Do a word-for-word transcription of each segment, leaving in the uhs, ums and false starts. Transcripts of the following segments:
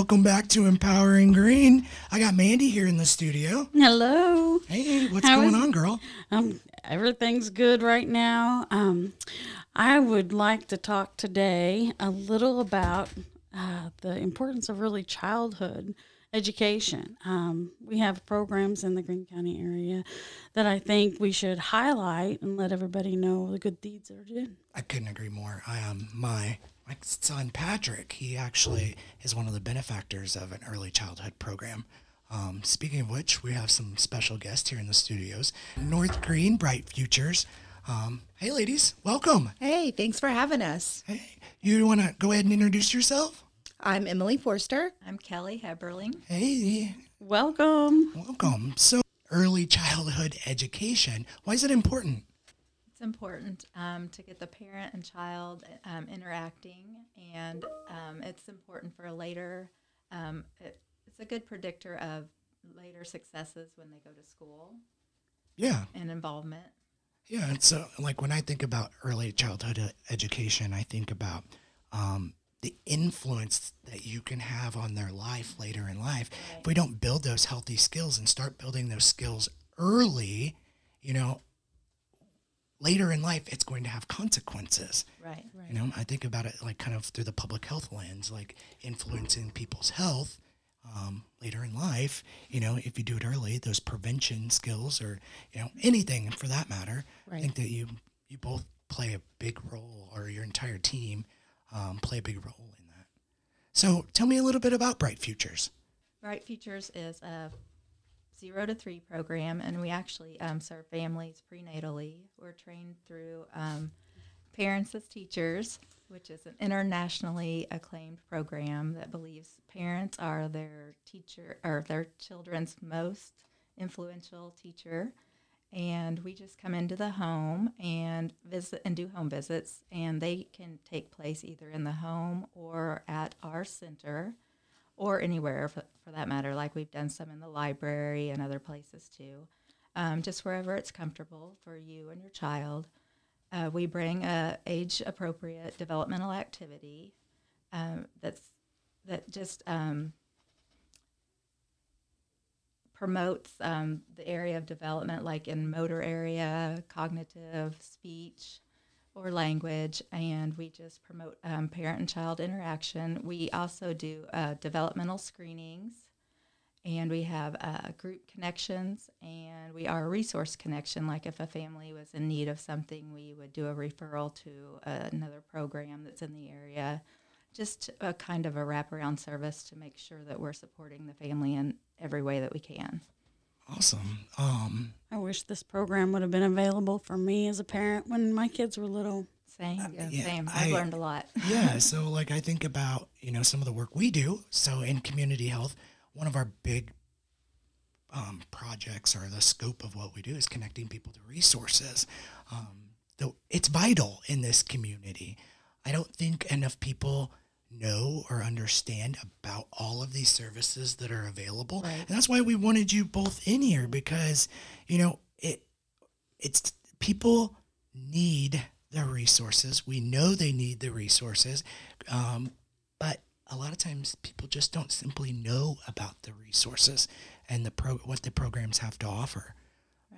Welcome back to Empowering Greene. I got Mandy here in the studio. Hello. Hey, what's How going is, on, girl? Um, everything's good right now. Um, I would like to talk today a little about uh, the importance of early childhood education. Um, we have programs in the Greene County area that I think we should highlight and let everybody know the good deeds that are done. I couldn't agree more. I am um, my. My son, Patrick, he actually is one of the benefactors of an early childhood program. Um, speaking of which, we have some special guests here in the studios. North Greene Bright Futures. Um, hey, ladies, welcome. Hey, thanks for having us. Hey, you want to go ahead and introduce yourself? I'm Emily Forrester. I'm Kelly Heberling. Hey. Welcome. Welcome. So, early childhood education, why is it important? It's important um, to get the parent and child um, interacting, and um, it's important for later. Um, it, it's a good predictor of later successes when they go to school. Yeah. And involvement. Yeah, and so like when I think about early childhood education, I think about um, the influence that you can have on their life later in life. Right. If we don't build those healthy skills and start building those skills early, you know, later in life, it's going to have consequences. Right, right. You know, I think about it like kind of through the public health lens, like influencing people's health um, later in life. You know, if you do it early, those prevention skills, or you know, anything for that matter. Right. I think that you you both play a big role, or your entire team um, play a big role in that. So, tell me a little bit about Bright Futures. Bright Futures is a Zero to three program, and we actually um, serve families prenatally. We're trained through um, Parents as Teachers, which is an internationally acclaimed program that believes parents are their teacher or their children's most influential teacher. And we just come into the home and visit and do home visits, and they can take place either in the home or at our center, or anywhere for, for that matter. Like we've done some in the library and other places too, um, just wherever it's comfortable for you and your child. Uh, we bring a age-appropriate developmental activity um, that's that just um, promotes um, the area of development, like in motor area, cognitive, speech, or language, and we just promote um, parent and child interaction. We also do uh, developmental screenings, and we have uh, group connections, and we are a resource connection. Like if a family was in need of something, we would do a referral to uh, another program that's in the area, just a kind of a wraparound service to make sure that we're supporting the family in every way that we can. Awesome. Um, I wish this program would have been available for me as a parent when my kids were little. Same. Yeah, yeah, same. I've I, learned a lot. Yeah. So, like, I think about, you know, some of the work we do. So, in community health, one of our big um, projects, or the scope of what we do, is connecting people to resources. Um, though it's vital in this community. I don't think enough people know or understand about all of these services that are available. Right. And that's why we wanted you both in here, because, you know, it it's people need the resources. We know they need the resources, um, but a lot of times people just don't simply know about the resources and the pro what the programs have to offer.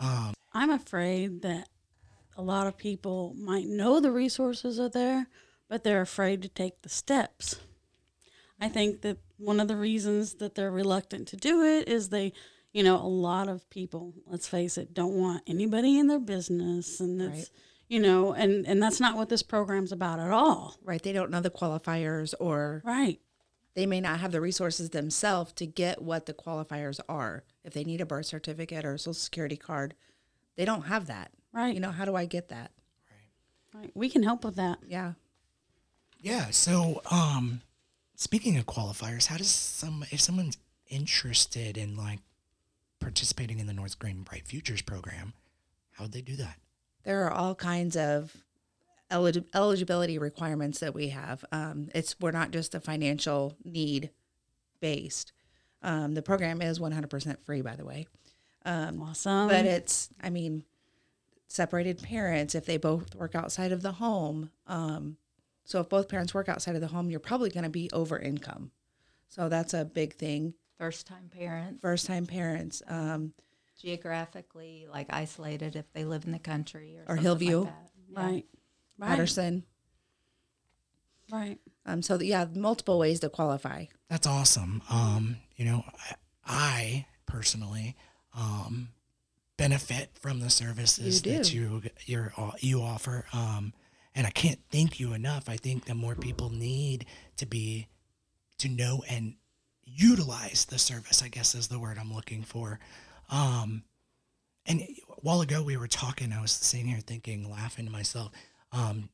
Right. Um, I'm afraid that a lot of people might know the resources are there, but they're afraid to take the steps. I think that one of the reasons that they're reluctant to do it is they, you know, a lot of people, let's face it, don't want anybody in their business. And that's, right. you know, and, and that's not what this program's about at all. Right. They don't know the qualifiers, or right. they may not have the resources themselves to get what the qualifiers are. If they need a birth certificate or a social security card, they don't have that. Right. You know, how do I get that? Right. Right. We can help with that. Yeah. Yeah, so um, speaking of qualifiers, how does some, if someone's interested in like participating in the North Greene Bright Futures program, how would they do that? There are all kinds of elig- eligibility requirements that we have. Um, it's we're not just a financial need based. Um, the program is one hundred percent free, by the way. Um, awesome. But it's, I mean, separated parents, if they both work outside of the home, um, so if both parents work outside of the home, you're probably going to be over income. So that's a big thing. First-time parents. First-time parents. Um, Geographically, like isolated if they live in the country. Or, or Hillview. Like that. Right. Yeah. Right. Patterson. Right. Um, so, yeah, multiple ways to qualify. That's awesome. Um, you know, I, I personally um, benefit from the services you that you you're, you offer. Um, and I can't thank you enough. I think that more people need to be, to know and utilize the service, I guess is the word I'm looking for. Um, and a while ago we were talking, I was sitting here thinking, laughing to myself, um,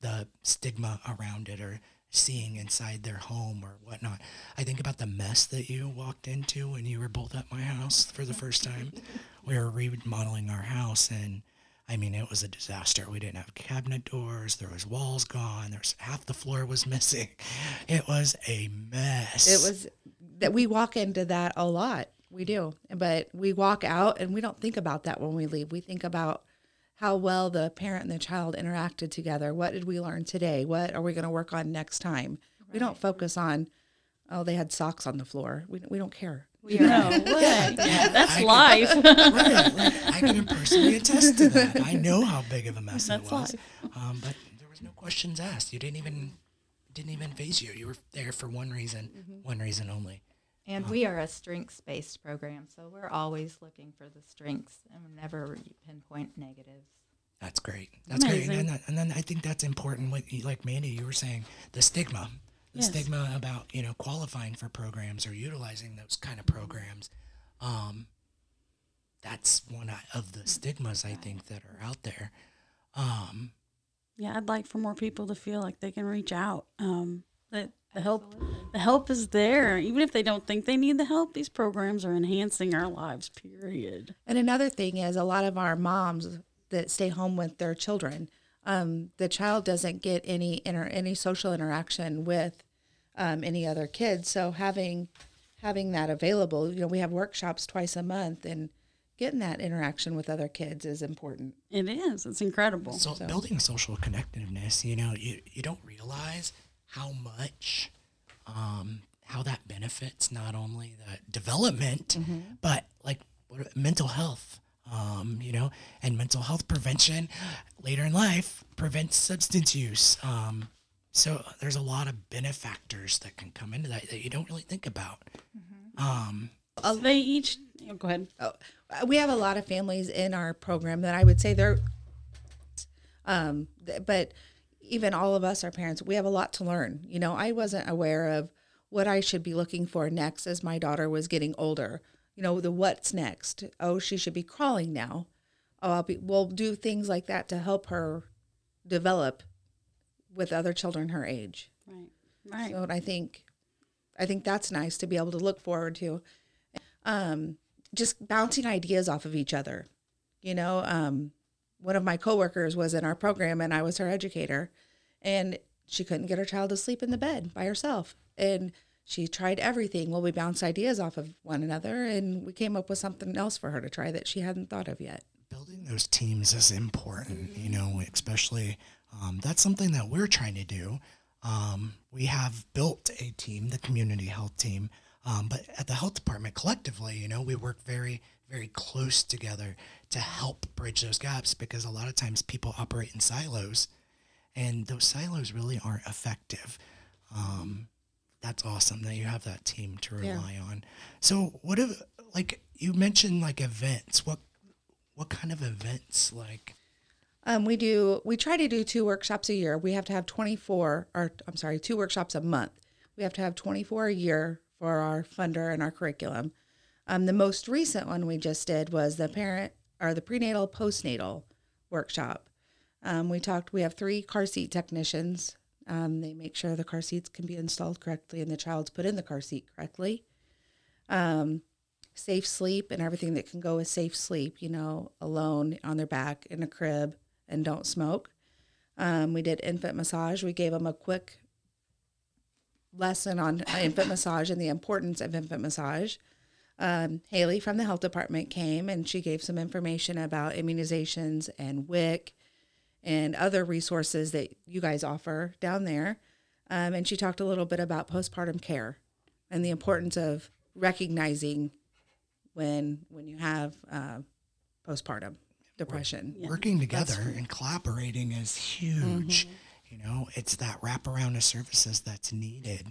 the stigma around it or seeing inside their home or whatnot. I think about the mess that you walked into when you were both at my house for the first time. We were remodeling our house and I mean, it was a disaster. We didn't have cabinet doors. There was walls gone. There's half the floor was missing. It was a mess. It was that we walk into that a lot. We do, but we walk out and we don't think about that when we leave. We think about how well the parent and the child interacted together. What did we learn today? What are we going to work on next time? Right. We don't focus on, oh, they had socks on the floor. We we don't care. We are, no, yeah, yeah, that's I life. Can, right, right. I can personally attest to that. I know how big of a mess that's it was, um, but there was no questions asked. You didn't even didn't even phase you. You were there for one reason, mm-hmm. one reason only. And um, we are a strengths-based program, so we're always looking for the strengths and never pinpoint negatives. That's great. That's Amazing. great. And then, and then I think that's important. What, like Mandy, you were saying, the stigma. The yes. stigma about, you know, qualifying for programs or utilizing those kind of programs, um, that's one of the stigmas, I think, that are out there. Um, yeah, I'd like for more people to feel like they can reach out. Um, that the help, the help is there. Even if they don't think they need the help, these programs are enhancing our lives, period. And another thing is a lot of our moms that stay home with their children, um, the child doesn't get any inter- any social interaction with um, any other kids. So having having that available, you know, we have workshops twice a month, and getting that interaction with other kids is important. It is. It's incredible. So, so. Building social connectedness, you know, you, you don't realize how much, um, how that benefits not only the development, mm-hmm. but like what, mental health. Um, you know, and mental health prevention later in life prevents substance use. Um, so there's a lot of benefactors that can come into that that you don't really think about. Mm-hmm. Um, uh, they each, oh, go ahead. Oh, we have a lot of families in our program that I would say they're, um, but even all of us, our parents, we have a lot to learn. You know, I wasn't aware of what I should be looking for next as my daughter was getting older. You know, the what's next? Oh, she should be crawling now. Oh, I'll be, we'll do things like that to help her develop with other children her age. Right, right. So I think, I think that's nice to be able to look forward to. Um, just bouncing ideas off of each other. You know, um, one of my coworkers was in our program and I was her educator, and she couldn't get her child to sleep in the bed by herself. And she tried everything. Well, we bounced ideas off of one another, and we came up with something else for her to try that she hadn't thought of yet. Building those teams is important, mm-hmm. you know, especially um, that's something that we're trying to do. Um, we have built a team, the community health team, um, but at the health department collectively, you know, we work very, very close together to help bridge those gaps, because a lot of times people operate in silos, and those silos really aren't effective. Um That's awesome that you have that team to rely yeah. on. So what if, like you mentioned, like events, what, what kind of events like? Um, we do, we try to do two workshops a year. We have to have twenty-four or I'm sorry, two workshops a month. We have to have twenty-four a year for our funder and our curriculum. Um, the most recent one we just did was the parent or the prenatal postnatal workshop. Um, we talked, we have three car seat technicians. Um, they make sure the car seats can be installed correctly and the child's put in the car seat correctly. Um, safe sleep and everything that can go with safe sleep, you know, alone, on their back, in a crib, and don't smoke. Um, we did infant massage. We gave them a quick lesson on infant massage and the importance of infant massage. Um, Haley from the health department came and she gave some information about immunizations and W I C and other resources that you guys offer down there. Um, and she talked a little bit about postpartum care and the importance of recognizing when when you have uh, postpartum depression. We're, yeah. Working together that's, and collaborating is huge. Mm-hmm. You know, it's that wraparound of services that's needed.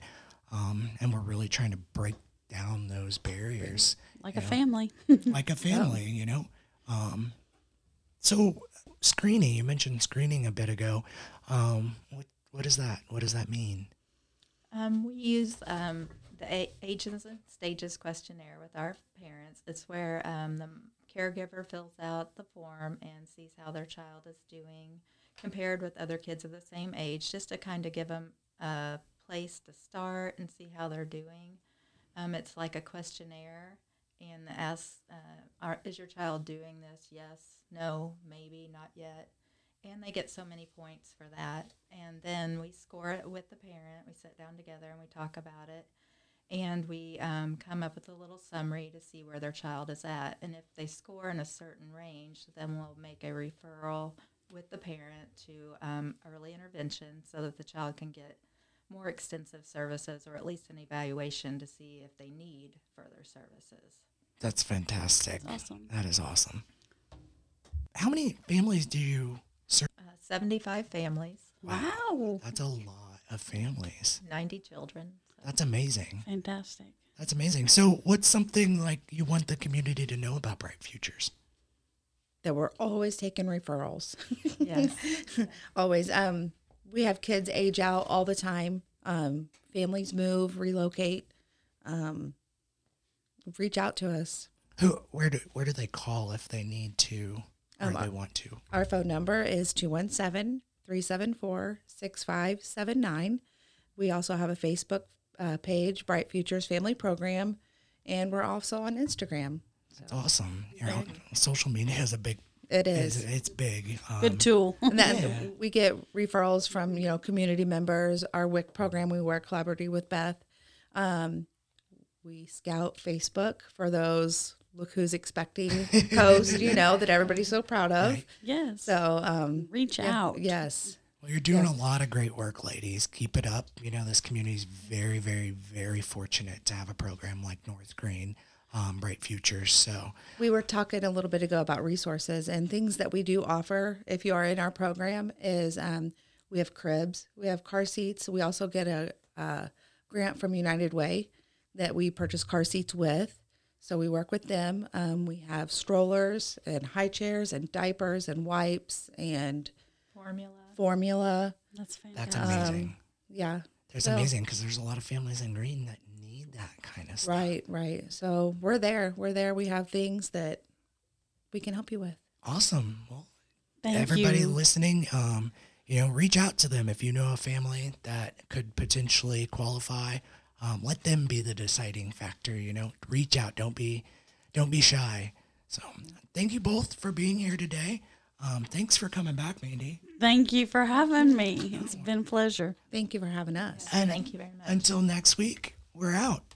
Um, and we're really trying to break down those barriers. Like a know? family. Like a family, yeah. you know. Um, so screening, you mentioned screening a bit ago. Um, what, what is that? What does that mean? Um, we use um, the Ages and Stages Questionnaire with our parents. It's where um, the caregiver fills out the form and sees how their child is doing compared with other kids of the same age, just to kind of give them a place to start and see how they're doing. Um, it's like a questionnaire, and asks, uh, are, is your child doing this? Yes, no, maybe, not yet. And they get so many points for that. And then we score it with the parent. We sit down together and we talk about it. And we um, come up with a little summary to see where their child is at. And if they score in a certain range, then we'll make a referral with the parent to um, early intervention so that the child can get more extensive services, or at least an evaluation to see if they need further services. That's fantastic. That's awesome. That is awesome. How many families do you serve? Uh, seventy-five families. Wow. wow. That's a lot of families. ninety children. So. That's amazing. Fantastic. That's amazing. So what's something like you want the community to know about Bright Futures? That we're always taking referrals. Yes. Always. Um, we have kids age out all the time. Um, families move, relocate, um, reach out to us. Who? Where do where do they call if they need to or um, they want to? Our phone number is two one seven, three seven four, six five seven nine. We also have a Facebook uh, page, Bright Futures Family Program, and we're also on Instagram. That's awesome. Your yeah. social media is a big. It is. It's, it's big. Um, Good tool. And that, yeah. We get referrals from you know community members. Our W I C program, we work collaboratively with Beth. Um, we scout Facebook for those look who's expecting posts. You know that everybody's so proud of. Right. Yes. So um, reach yeah, out. Yes. Well, you're doing yes. a lot of great work, ladies. Keep it up. You know this community is very, very, very fortunate to have a program like North Greene. Um, Bright Futures. So we were talking a little bit ago about resources and things that we do offer. If you are in our program, is um, we have cribs, we have car seats. We also get a, a grant from United Way that we purchase car seats with. So we work with them. Um, we have strollers and high chairs and diapers and wipes and formula. Formula. That's fantastic. That's amazing. Um, yeah, that's so amazing because there's a lot of families in Greene that. That kind of stuff. Right, right. So we're there. We're there. We have things that we can help you with. Awesome. Well, Thank everybody you. listening, um, you know, reach out to them. If you know a family that could potentially qualify, um, let them be the deciding factor, you know, reach out. Don't be, don't be shy. So thank you both for being here today. Um, thanks for coming back, Mandy. Thank you for having me. It's been a pleasure. Thank you for having us. And thank you very much. Until next week. We're out.